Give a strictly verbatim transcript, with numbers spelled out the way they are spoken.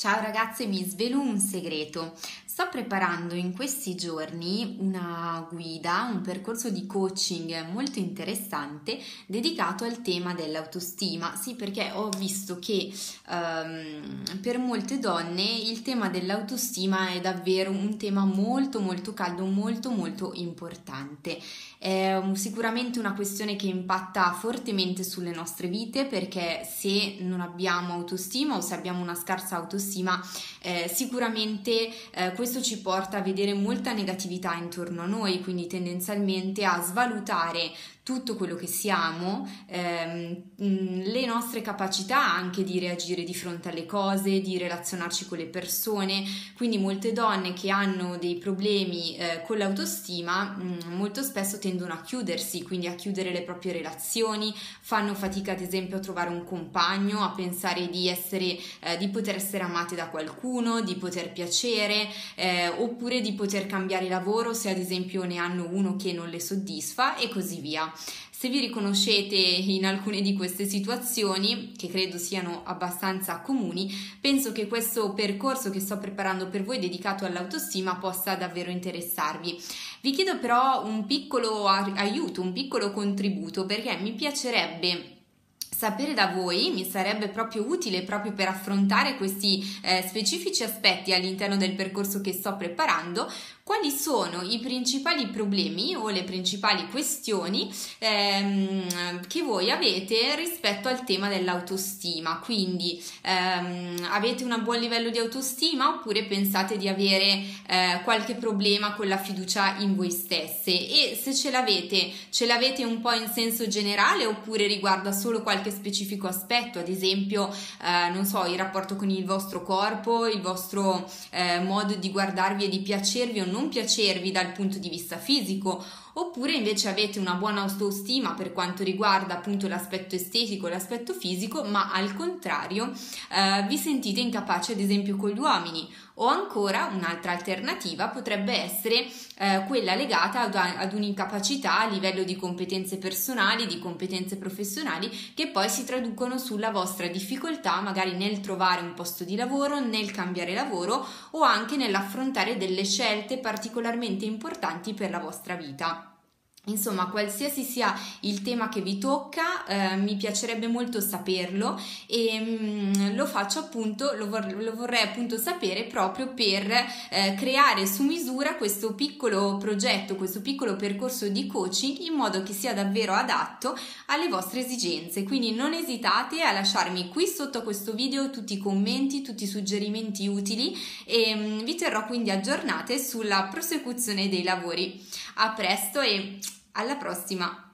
Ciao ragazze, vi svelo un segreto. Sto preparando in questi giorni una guida, un percorso di coaching molto interessante dedicato al tema dell'autostima. Sì, perché ho visto che ehm, per molte donne il tema dell'autostima è davvero un tema molto molto caldo, molto molto importante. È sicuramente una questione che impatta fortemente sulle nostre vite, perché se non abbiamo autostima o se abbiamo una scarsa autostima, Eh, sicuramente eh, questo ci porta a vedere molta negatività intorno a noi, quindi tendenzialmente a svalutare tutto quello che siamo, ehm, le nostre capacità anche di reagire di fronte alle cose, di relazionarci con le persone. Quindi molte donne che hanno dei problemi eh, con l'autostima mh, molto spesso tendono a chiudersi, quindi a chiudere le proprie relazioni, fanno fatica ad esempio a trovare un compagno, a pensare di essere, eh, di poter essere amate da qualcuno, di poter piacere, eh, oppure di poter cambiare lavoro se ad esempio ne hanno uno che non le soddisfa, e così via. Se vi riconoscete in alcune di queste situazioni, che credo siano abbastanza comuni, penso che questo percorso che sto preparando per voi dedicato all'autostima possa davvero interessarvi. Vi chiedo però un piccolo aiuto, un piccolo contributo, perché mi piacerebbe sapere da voi, mi sarebbe proprio utile proprio per affrontare questi eh, specifici aspetti all'interno del percorso che sto preparando. Quali sono i principali problemi o le principali questioni ehm, che voi avete rispetto al tema dell'autostima? Quindi ehm, avete un buon livello di autostima, oppure pensate di avere eh, qualche problema con la fiducia in voi stesse? E se ce l'avete, ce l'avete un po' in senso generale, oppure riguarda solo qualche specifico aspetto, ad esempio eh, non so, il rapporto con il vostro corpo, il vostro eh, modo di guardarvi e di piacervi o non piacervi dal punto di vista fisico? Oppure invece avete una buona autostima per quanto riguarda appunto l'aspetto estetico, l'aspetto fisico, ma al contrario eh, vi sentite incapaci ad esempio con gli uomini? O ancora un'altra alternativa potrebbe essere eh, quella legata ad, ad un'incapacità a livello di competenze personali, di competenze professionali, che poi si traducono sulla vostra difficoltà magari nel trovare un posto di lavoro, nel cambiare lavoro o anche nell'affrontare delle scelte particolarmente importanti per la vostra vita. Insomma, qualsiasi sia il tema che vi tocca, eh, mi piacerebbe molto saperlo, e mh, lo faccio appunto, lo, vor lo vorrei appunto sapere proprio per eh, creare su misura questo piccolo progetto, questo piccolo percorso di coaching, in modo che sia davvero adatto alle vostre esigenze. Quindi non esitate a lasciarmi qui sotto questo video tutti i commenti, tutti i suggerimenti utili, e mh, vi terrò quindi aggiornate sulla prosecuzione dei lavori. A presto e alla prossima!